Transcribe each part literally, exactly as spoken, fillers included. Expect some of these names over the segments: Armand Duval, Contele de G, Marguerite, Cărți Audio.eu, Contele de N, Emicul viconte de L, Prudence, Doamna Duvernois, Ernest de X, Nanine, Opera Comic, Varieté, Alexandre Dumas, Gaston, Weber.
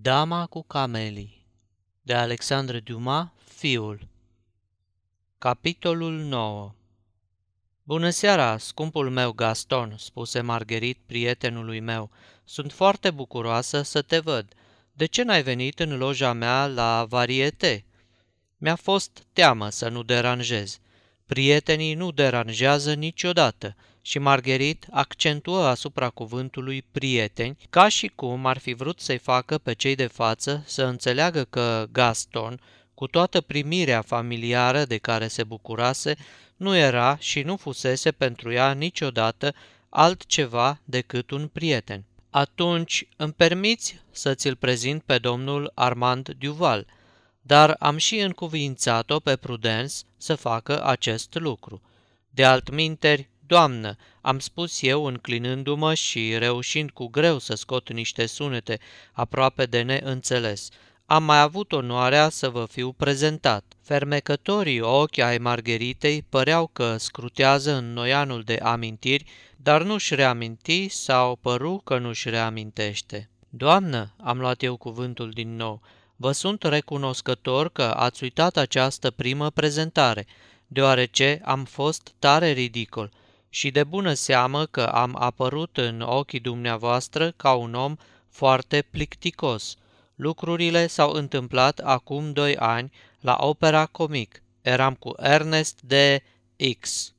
Dama cu camelii de Alexandre Dumas, fiul. Capitolul nouă. Bună seara, scumpul meu Gaston, spuse Marguerite prietenului meu. Sunt foarte bucuroasă să te văd. De ce n-ai venit în loja mea la Varieté? Mi-a fost teamă să nu deranjez. Prietenii nu deranjează niciodată și Marguerite accentuă asupra cuvântului prieteni, ca și cum ar fi vrut să-i facă pe cei de față să înțeleagă că Gaston, cu toată primirea familiară de care se bucurase, nu era și nu fusese pentru ea niciodată altceva decât un prieten. Atunci îmi permiți să ți-l prezint pe domnul Armand Duval, dar am și încuvințat-o pe Prudence să facă acest lucru. De altminteri, doamnă, am spus eu înclinându-mă și reușind cu greu să scot niște sunete aproape de neînțeles, am mai avut onoarea să vă fiu prezentat. Fermecătorii ochi ai Margheritei păreau că scrutează în noianul de amintiri, dar nu-și reaminti sau păru că nu-și reamintește. Doamnă, am luat eu cuvântul din nou, vă sunt recunoscător că ați uitat această primă prezentare, deoarece am fost tare ridicol și de bună seamă că am apărut în ochii dumneavoastră ca un om foarte plicticos. Lucrurile s-au întâmplat acum doi ani la Opera Comic. Eram cu Ernest de X.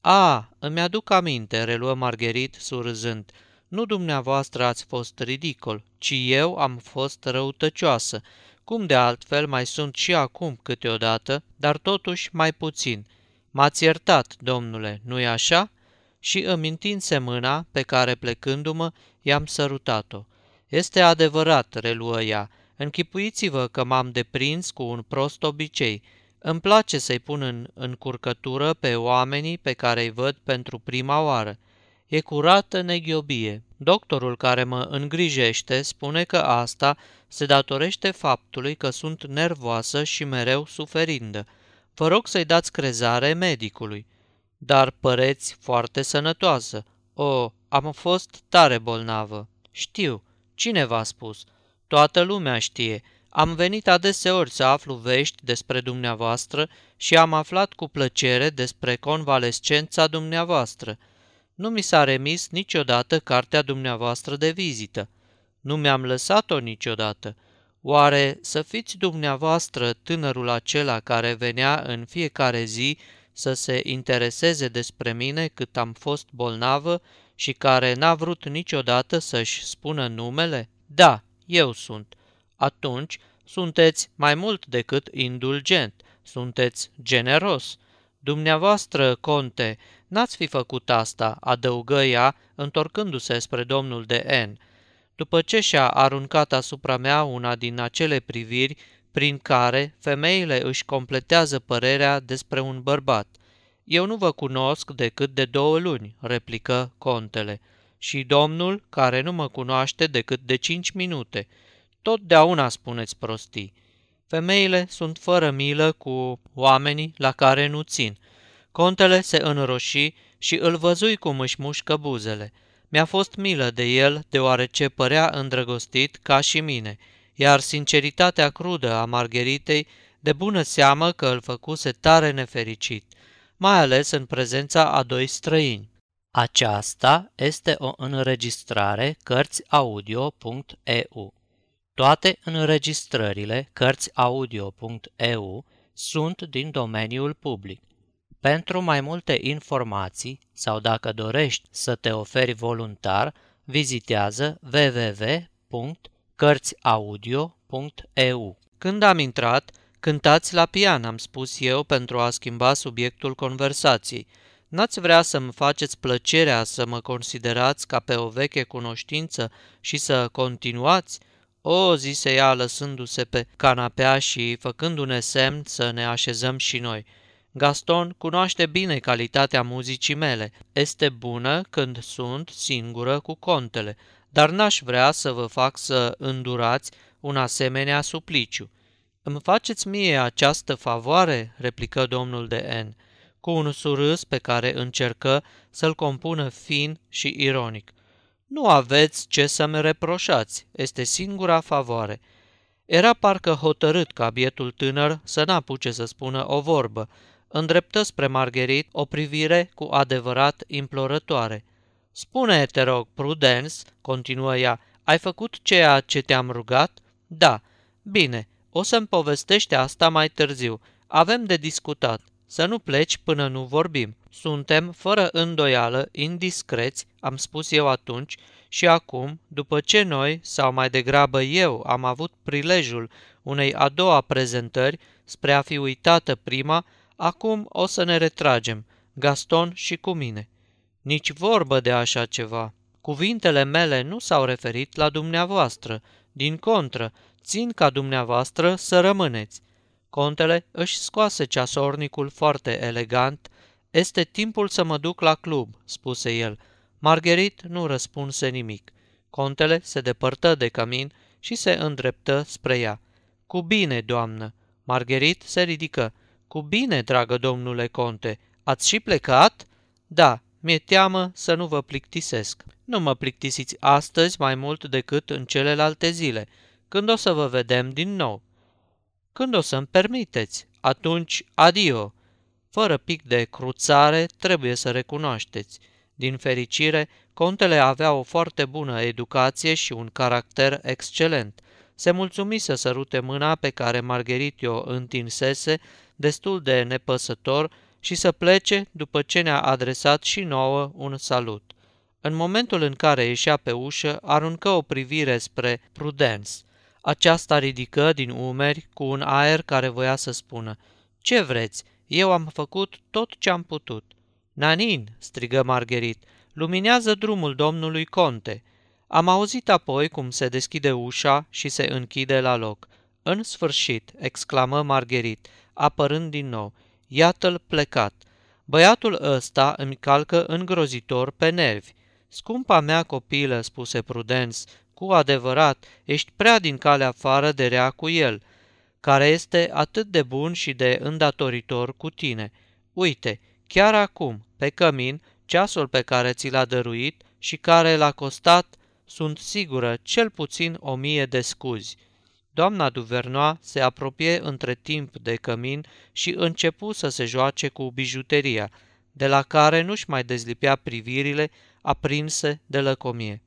A, îmi aduc aminte, reluă Marguerite surâzând. Nu dumneavoastră ați fost ridicol, ci eu am fost răutăcioasă. Cum de altfel mai sunt și acum câteodată, dar totuși mai puțin. M-ați iertat, domnule, nu-i așa? Și îmi întinse mâna pe care, plecându-mă, i-am sărutat-o. Este adevărat, reluă ea. Închipuiți-vă că m-am deprins cu un prost obicei. Îmi place să-i pun în încurcătură pe oamenii pe care îi văd pentru prima oară. E curată neghiobie. Doctorul care mă îngrijește spune că asta se datorește faptului că sunt nervoasă și mereu suferindă. Vă rog să-i dați crezare medicului. Dar păreți foarte sănătoasă. O, am fost tare bolnavă. Știu. Cine v-a spus? Toată lumea știe. Am venit adeseori să aflu vești despre dumneavoastră și am aflat cu plăcere despre convalescența dumneavoastră. Nu mi s-a remis niciodată cartea dumneavoastră de vizită. Nu mi-am lăsat-o niciodată. Oare să fiți dumneavoastră tânărul acela care venea în fiecare zi să se intereseze despre mine cât am fost bolnavă și care n-a vrut niciodată să-și spună numele? Da, eu sunt. Atunci sunteți mai mult decât indulgent, sunteți generos. Dumneavoastră, conte, n-ați fi făcut asta, adăugă ea, întorcându-se spre domnul de N. După ce și-a aruncat asupra mea una din acele priviri prin care femeile își completează părerea despre un bărbat. Eu nu vă cunosc decât de două luni, replică contele, și domnul care nu mă cunoaște decât de cinci minute. Totdeauna spuneți prostii. Femeile sunt fără milă cu oamenii la care nu țin. Contele se înroși și îl văzui cum își mușcă buzele. Mi-a fost milă de el deoarece părea îndrăgostit ca și mine, iar sinceritatea crudă a Margheritei de bună seamă că îl făcuse tare nefericit, mai ales în prezența a doi străini. Aceasta este o înregistrare cărți audio punct e u. Toate înregistrările cărți audio punct e u sunt din domeniul public. Pentru mai multe informații sau dacă dorești să te oferi voluntar, vizitează w w w punct cărți audio punct e u. Când am intrat, cântați la pian, am spus eu pentru a schimba subiectul conversației. N-ați vrea să-mi faceți plăcerea să mă considerați ca pe o veche cunoștință și să continuați? O, zise ea lăsându-se pe canapea și făcându-ne semn să ne așezăm și noi. Gaston cunoaște bine calitatea muzicii mele. Este bună când sunt singură cu contele, dar n-aș vrea să vă fac să îndurați un asemenea supliciu. Îmi faceți mie această favoare?" replică domnul de N, cu un surâs pe care încercă să-l compună fin și ironic. Nu aveți ce să-mi reproșați, este singura favoare. Era parcă hotărât ca bietul tânăr să n-apuce să spună o vorbă. Îndreptă spre Marguerite o privire cu adevărat implorătoare. Spune, te rog, Prudence, continuă ea, ai făcut ceea ce te-am rugat? Da. Bine, o să-mi povestești asta mai târziu. Avem de discutat. Să nu pleci până nu vorbim. Suntem, fără îndoială, indiscreți, am spus eu atunci, și acum, după ce noi, sau mai degrabă eu, am avut prilejul unei a doua prezentări spre a fi uitată prima, acum o să ne retragem, Gaston și cu mine. Nici vorbă de așa ceva. Cuvintele mele nu s-au referit la dumneavoastră. Din contră, țin ca dumneavoastră să rămâneți. Contele își scoase ceasornicul foarte elegant. Este timpul să mă duc la club, spuse el. Marguerite nu răspunse nimic. Contele se depărtă de cămin și se îndreptă spre ea. Cu bine, doamnă! Marguerite se ridică. Cu bine, dragă domnule conte! Ați și plecat? Da, mi-e teamă să nu vă plictisesc. Nu mă plictisiți astăzi mai mult decât în celelalte zile, când o să vă vedem din nou. Când o să-mi permiteți, atunci adio! Fără pic de cruțare, trebuie să recunoașteți. Din fericire, contele avea o foarte bună educație și un caracter excelent. Se mulțumi să sărute mâna pe care Marguerite o întinsese, destul de nepăsător, și să plece după ce ne-a adresat și nouă un salut. În momentul în care ieșea pe ușă, aruncă o privire spre Prudence. Aceasta ridică din umeri cu un aer care voia să spună, „Ce vreți? Eu am făcut tot ce am putut." „Nanine!" strigă Marguerite, „luminează drumul domnului conte." Am auzit apoi cum se deschide ușa și se închide la loc. „În sfârșit!" exclamă Marguerite, apărând din nou. „Iată-l plecat! Băiatul ăsta îmi calcă îngrozitor pe nervi." „Scumpa mea copilă," spuse Prudence, „cu adevărat, ești prea din calea afară de rea cu el, care este atât de bun și de îndatoritor cu tine. Uite, chiar acum, pe cămin, ceasul pe care ți l-a dăruit și care l-a costat, sunt sigură, cel puțin o mie de scuzi." Doamna Duvernois se apropie între timp de cămin și începu să se joace cu bijuteria, de la care nu-și mai dezlipea privirile aprinse de lăcomie.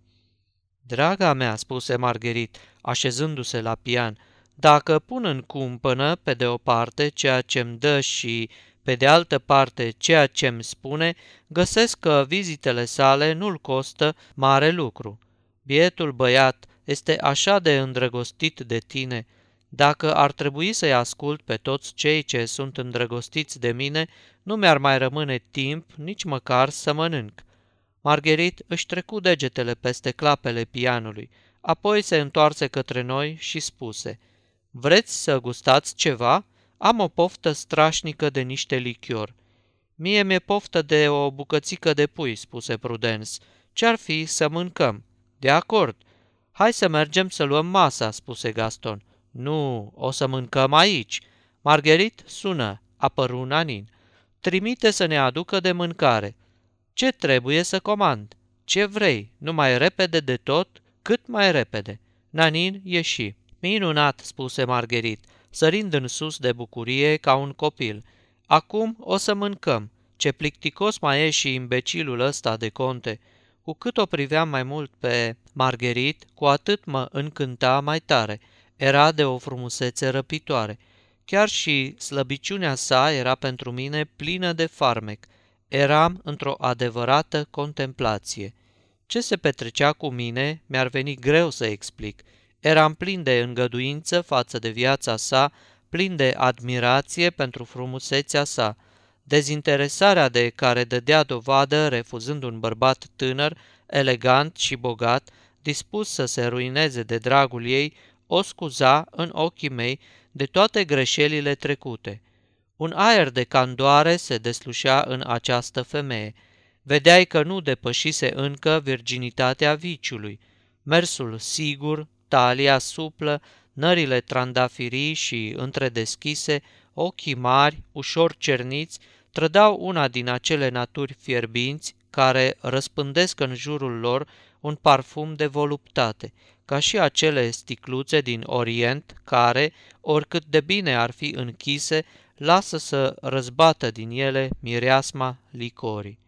„Draga mea," spuse Marguerite, așezându-se la pian, „dacă pun în cumpănă, pe de o parte, ceea ce-mi dă și, pe de altă parte, ceea ce-mi spune, găsesc că vizitele sale nu-l costă mare lucru. Bietul băiat este așa de îndrăgostit de tine. Dacă ar trebui să-i ascult pe toți cei ce sunt îndrăgostiți de mine, nu mi-ar mai rămâne timp nici măcar să mănânc." Marguerite își trecu degetele peste clapele pianului, apoi se întoarse către noi și spuse, „Vreți să gustați ceva? Am o poftă strașnică de niște lichior." „Mie mi-e poftă de o bucățică de pui," spuse Prudence. „Ce-ar fi să mâncăm?" „De acord." „Hai să mergem să luăm masa," spuse Gaston. „Nu, o să mâncăm aici." Marguerite sună, apăru Nanine. „Trimite să ne aducă de mâncare." „Ce trebuie să comand?" „Ce vrei, numai repede de tot, cât mai repede." Nanine ieși. „Minunat," spuse Marguerite, sărind în sus de bucurie ca un copil. „Acum o să mâncăm. Ce plicticos mai e și imbecilul ăsta de conte." Cu cât o priveam mai mult pe Marguerite, cu atât mă încânta mai tare. Era de o frumusețe răpitoare. Chiar și slăbiciunea sa era pentru mine plină de farmec. Eram într-o adevărată contemplație. Ce se petrecea cu mine mi-ar veni greu să explic. Eram plin de îngăduință față de viața sa, plin de admirație pentru frumusețea sa. Dezinteresarea de care dădea dovadă refuzând un bărbat tânăr, elegant și bogat, dispus să se ruineze de dragul ei, o scuza în ochii mei de toate greșelile trecute. Un aer de candoare se deslușea în această femeie. Vedeai că nu depășise încă virginitatea viciului. Mersul sigur, talia suplă, nările trandafirii și întredeschise, ochii mari, ușor cerniți, trădau una din acele naturi fierbinți care răspândesc în jurul lor un parfum de voluptate, ca și acele sticluțe din Orient care, oricât de bine ar fi închise, lasă să răzbată din ele mireasma licorii.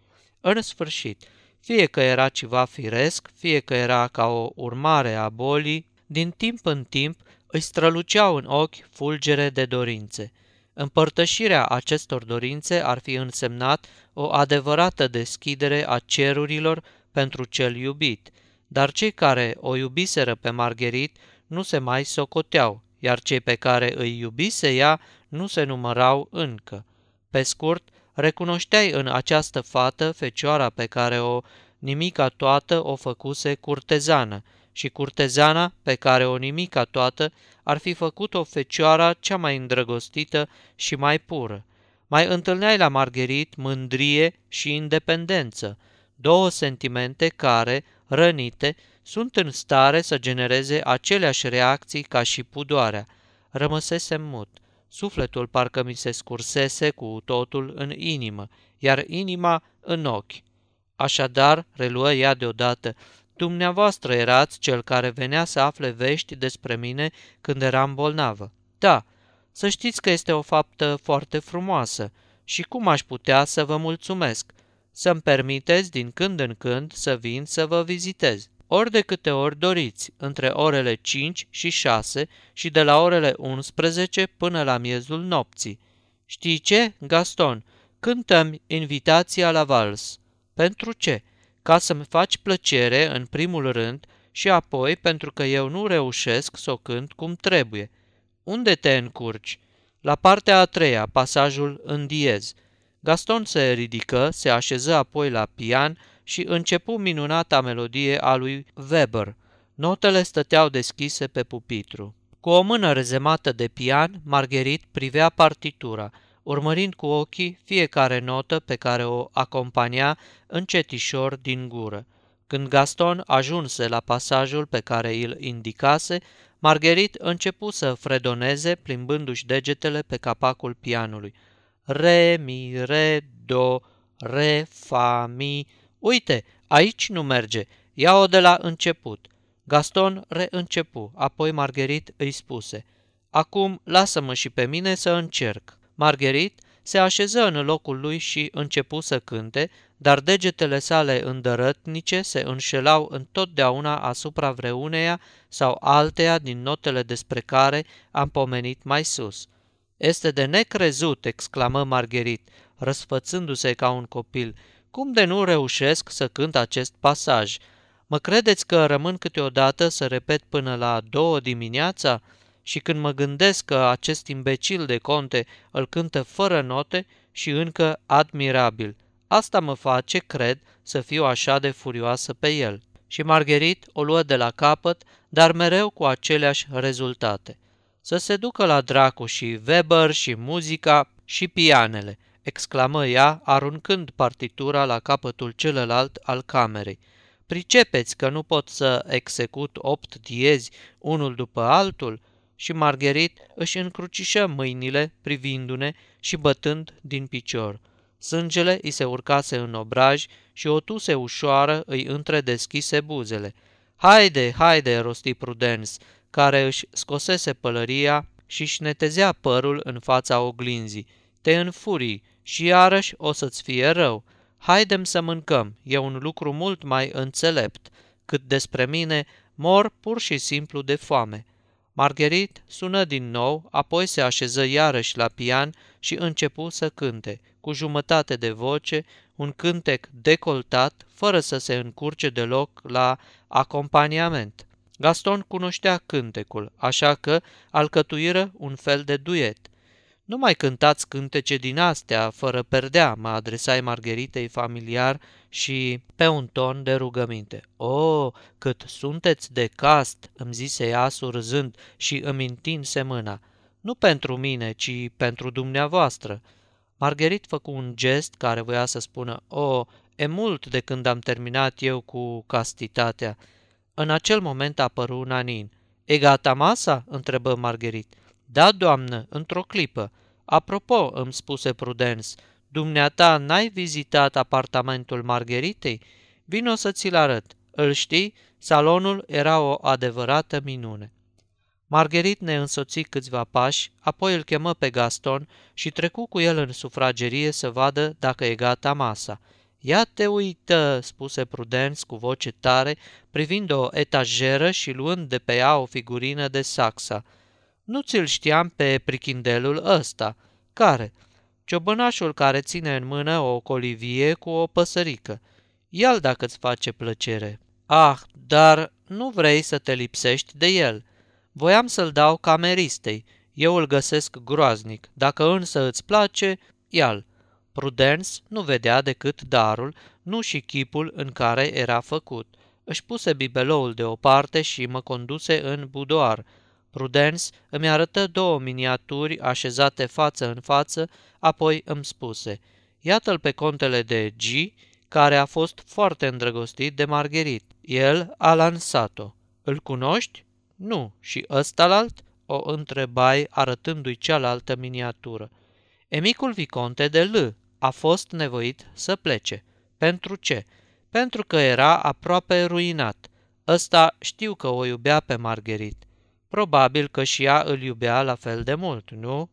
În sfârșit, fie că era ceva firesc, fie că era ca o urmare a bolii, din timp în timp îi străluceau în ochi fulgere de dorințe. Împărtășirea acestor dorințe ar fi însemnat o adevărată deschidere a cerurilor pentru cel iubit, dar cei care o iubiseră pe Marguerite nu se mai socoteau, iar cei pe care îi iubise ea nu se numărau încă. Pe scurt, recunoșteai în această fată fecioara pe care o nimica toată o făcuse curtezană și curtezana pe care o nimica toată ar fi făcut-o fecioara cea mai îndrăgostită și mai pură. Mai întâlneai la Marguerite mândrie și independență, două sentimente care, rănite, sunt în stare să genereze aceleași reacții ca și pudoarea. Rămăsesem mut. Sufletul parcă mi se scursese cu totul în inimă, iar inima în ochi. Așadar, reluă ea deodată, dumneavoastră erați cel care venea să afle vești despre mine când eram bolnavă. Da, să știți că este o faptă foarte frumoasă și cum aș putea să vă mulțumesc, să-mi permiteți din când în când să vin să vă vizitez. Ori de câte ori doriți, între orele cinci și șase și de la orele unsprezece până la miezul nopții. Știi ce, Gaston? Cântăm invitația la vals. Pentru ce? Ca să-mi faci plăcere în primul rând și apoi pentru că eu nu reușesc să o cânt cum trebuie. Unde te încurci? La partea a treia, pasajul în diez. Gaston se ridică, se așeză apoi la pian și începu minunata melodie a lui Weber. Notele stăteau deschise pe pupitru. Cu o mână rezemată de pian, Marguerite privea partitura, urmărind cu ochii fiecare notă pe care o acompania încetișor din gură. Când Gaston ajunse la pasajul pe care îl indicase, Marguerite începu să fredoneze, plimbându-și degetele pe capacul pianului. Re, mi, re, do, re, fa, mi... Uite, aici nu merge, ia-o de la început. Gaston reîncepu, apoi Marguerite îi spuse, acum lasă-mă și pe mine să încerc. Marguerite se așeză în locul lui și începu să cânte, dar degetele sale îndărătnice se înșelau întotdeauna asupra vreuneia sau alteia din notele despre care am pomenit mai sus. Este de necrezut, exclamă Marguerite, răsfățându-se ca un copil. Cum de nu reușesc să cânt acest pasaj? Mă credeți că rămân câteodată să repet până la două dimineața? Și când mă gândesc că acest imbecil de conte îl cântă fără note și încă admirabil, asta mă face, cred, să fiu așa de furioasă pe el. Și Marguerite o luă de la capăt, dar mereu cu aceleași rezultate. Să se ducă la dracu și Weber și muzica și pianele, exclamă ea, aruncând partitura la capătul celălalt al camerei. Pricepeți că nu pot să execut opt diezi unul după altul? Și Marguerite își încrucișă mâinile, privindu-ne și bătând din picior. Sângele îi se urcase în obraj și o tuse ușoară îi întredeschise buzele. Haide, haide, rosti Prudence, care își scosese pălăria și își netezea părul în fața oglinzii. Te înfurii și iarăși o să-ți fie rău. Haidem să mâncăm, e un lucru mult mai înțelept. Cât despre mine, mor pur și simplu de foame. Marguerite sună din nou, apoi se așeză iarăși la pian și începu să cânte, cu jumătate de voce, un cântec decoltat, fără să se încurce deloc la acompaniament. Gaston cunoștea cântecul, așa că alcătuiră un fel de duet. Nu mai cântați cântece din astea, fără perdea, mă adresai Margheritei familiar și pe un ton de rugăminte. O, cât sunteți de cast, îmi zise ea surzând și îmi întinse mâna. Nu pentru mine, ci pentru dumneavoastră. Marguerite făcu un gest care voia să spună, o, e mult de când am terminat eu cu castitatea. În acel moment apăru Nanine. E gata masa? Întrebă Marguerite. Da, doamnă, într-o clipă. Apropo, îmi spuse Prudence, dumneata n-ai vizitat apartamentul Margheritei? Vino să ți-l arăt. Îl știi, salonul era o adevărată minune. Marguerite ne însoți câțiva pași, apoi îl chemă pe Gaston și trecu cu el în sufragerie să vadă dacă e gata masa. Ia te uită, spuse Prudence cu voce tare, privind o etajeră și luând de pe ea o figurină de saxa. Nu ți-l știam pe prichindelul ăsta. Care? Ciobănașul care ține în mână o colivie cu o păsărică. Ia-l dacă îți face plăcere. Ah, dar nu vrei să te lipsești de el. Voiam să-l dau cameristei. Eu îl găsesc groaznic. Dacă însă îți place, ia-l. Prudence nu vedea decât darul, nu și chipul în care era făcut. Își puse bibeloul deoparte și mă conduse în budoar. Prudence îmi arătă două miniaturi așezate față în față, apoi îmi spuse: „Iată-l pe contele de G, care a fost foarte îndrăgostit de Marguerite. El a lansat-o. Îl cunoști?" „Nu, și ăstalalt?" o întrebai arătându-i cealaltă miniatură. „Emicul viconte de L a fost nevoit să plece. Pentru ce? Pentru că era aproape ruinat. Ăsta știu că o iubea pe Marguerite. Probabil că și ea îl iubea la fel de mult, nu?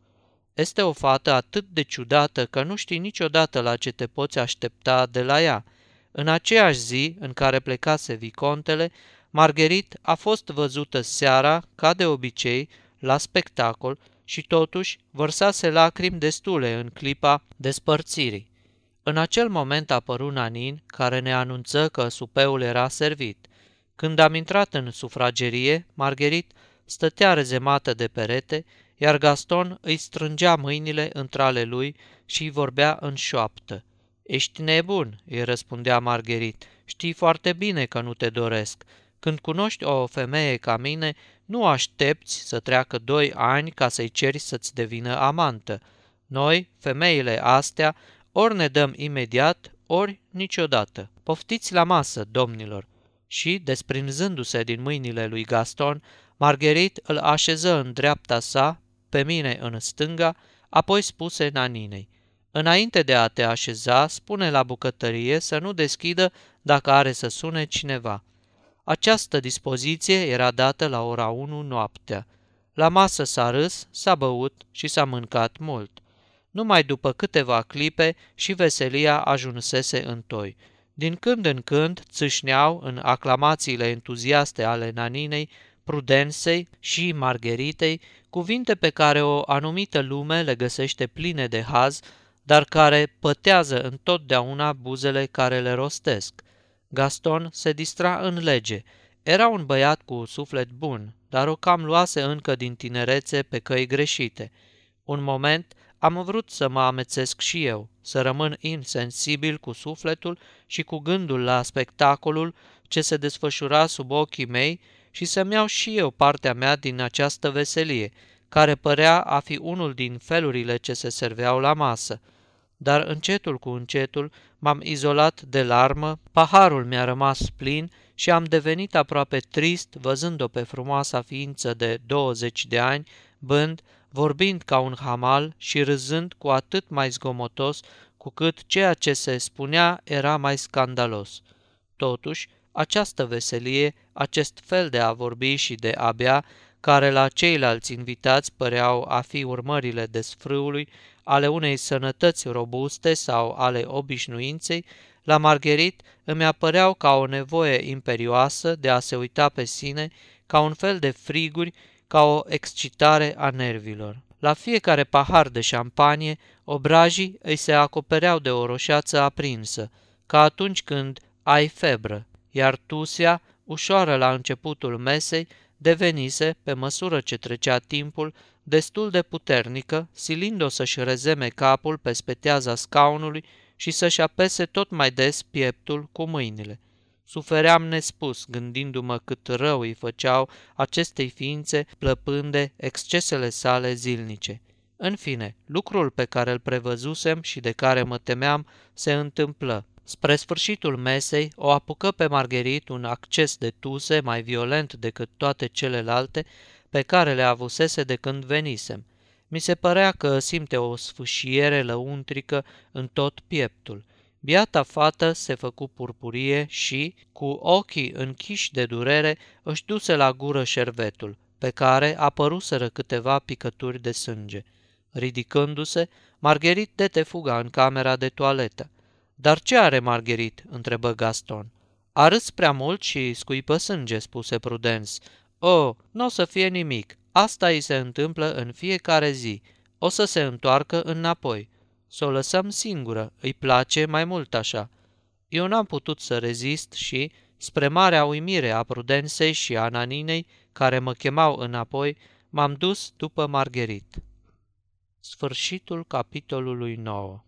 Este o fată atât de ciudată că nu știi niciodată la ce te poți aștepta de la ea. În aceeași zi în care plecase vicontele, Marguerite a fost văzută seara, ca de obicei, la spectacol și totuși vărsase lacrimi destule în clipa despărțirii. În acel moment apăru Nanine, care ne anunță că supeul era servit. Când am intrat în sufragerie, Marguerite stătea rezemată de perete, iar Gaston îi strângea mâinile între ale lui și îi vorbea în șoaptă. „Ești nebun," îi răspundea Marguerite, „știi foarte bine că nu te doresc. Când cunoști o femeie ca mine, nu aștepți să treacă doi ani ca să-i ceri să-ți devină amantă. Noi, femeile astea, ori ne dăm imediat, ori niciodată. Poftiți la masă, domnilor." Și, desprinzându-se din mâinile lui Gaston, Marguerite îl așeză în dreapta sa, pe mine în stânga, apoi spuse Naninei: „Înainte de a te așeza, spune la bucătărie să nu deschidă dacă are să sune cineva." Această dispoziție era dată la ora unu noaptea. La masă s-a râs, s-a băut și s-a mâncat mult. Numai după câteva clipe și veselia ajunsese în toi. Din când în când țâșneau în aclamațiile entuziaste ale Naninei, Prudenței și Margheritei cuvinte pe care o anumită lume le găsește pline de haz, dar care pătează întotdeauna buzele care le rostesc. Gaston se distra în lege. Era un băiat cu suflet bun, dar o cam luase încă din tinerețe pe căi greșite. Un moment am vrut să mă amețesc și eu, să rămân insensibil cu sufletul și cu gândul la spectacolul ce se desfășura sub ochii mei și să-mi iau și eu partea mea din această veselie, care părea a fi unul din felurile ce se serveau la masă. Dar încetul cu încetul m-am izolat de larmă, paharul mi-a rămas plin și am devenit aproape trist văzând-o pe frumoasa ființă de douăzeci de ani, bând, vorbind ca un hamal și râzând cu atât mai zgomotos cu cât ceea ce se spunea era mai scandalos. Totuși, această veselie, acest fel de a vorbi și de a bea, care la ceilalți invitați păreau a fi urmările desfrâului, ale unei sănătăți robuste sau ale obișnuinței, la Marguerite îmi apăreau ca o nevoie imperioasă de a se uita pe sine, ca un fel de friguri, ca o excitare a nervilor. La fiecare pahar de șampanie, obrajii îi se acopereau de o roșeață aprinsă, ca atunci când ai febră, iar tusea, ușoară la începutul mesei, devenise, pe măsură ce trecea timpul, destul de puternică, silind-o să-și rezeme capul pe speteaza scaunului și să-și apese tot mai des pieptul cu mâinile. Sufeream nespus, gândindu-mă cât rău îi făceau acestei ființe plăpânde excesele sale zilnice. În fine, lucrul pe care îl prevăzusem și de care mă temeam se întâmplă. Spre sfârșitul mesei, o apucă pe Marguerite un acces de tuse mai violent decât toate celelalte pe care le avusese de când venisem. Mi se părea că simte o sfâșiere lăuntrică în tot pieptul. Biata fată se făcu purpurie și, cu ochii închiși de durere, își duse la gură șervetul, pe care apăruseră câteva picături de sânge. Ridicându-se, Marguerite dete fuga în camera de toaletă. „Dar ce are Marguerite?" întrebă Gaston. „A râs prea mult și scuipă sânge," spuse Prudence. „O, n-o să fie nimic. Asta îi se întâmplă în fiecare zi. O să se întoarcă înapoi. Să o lăsăm singură, îi place mai mult așa." Eu n-am putut să rezist și, spre marea uimire a Prudenței și a Naninei, care mă chemau înapoi, m-am dus după Marguerite. Sfârșitul capitolului nouă.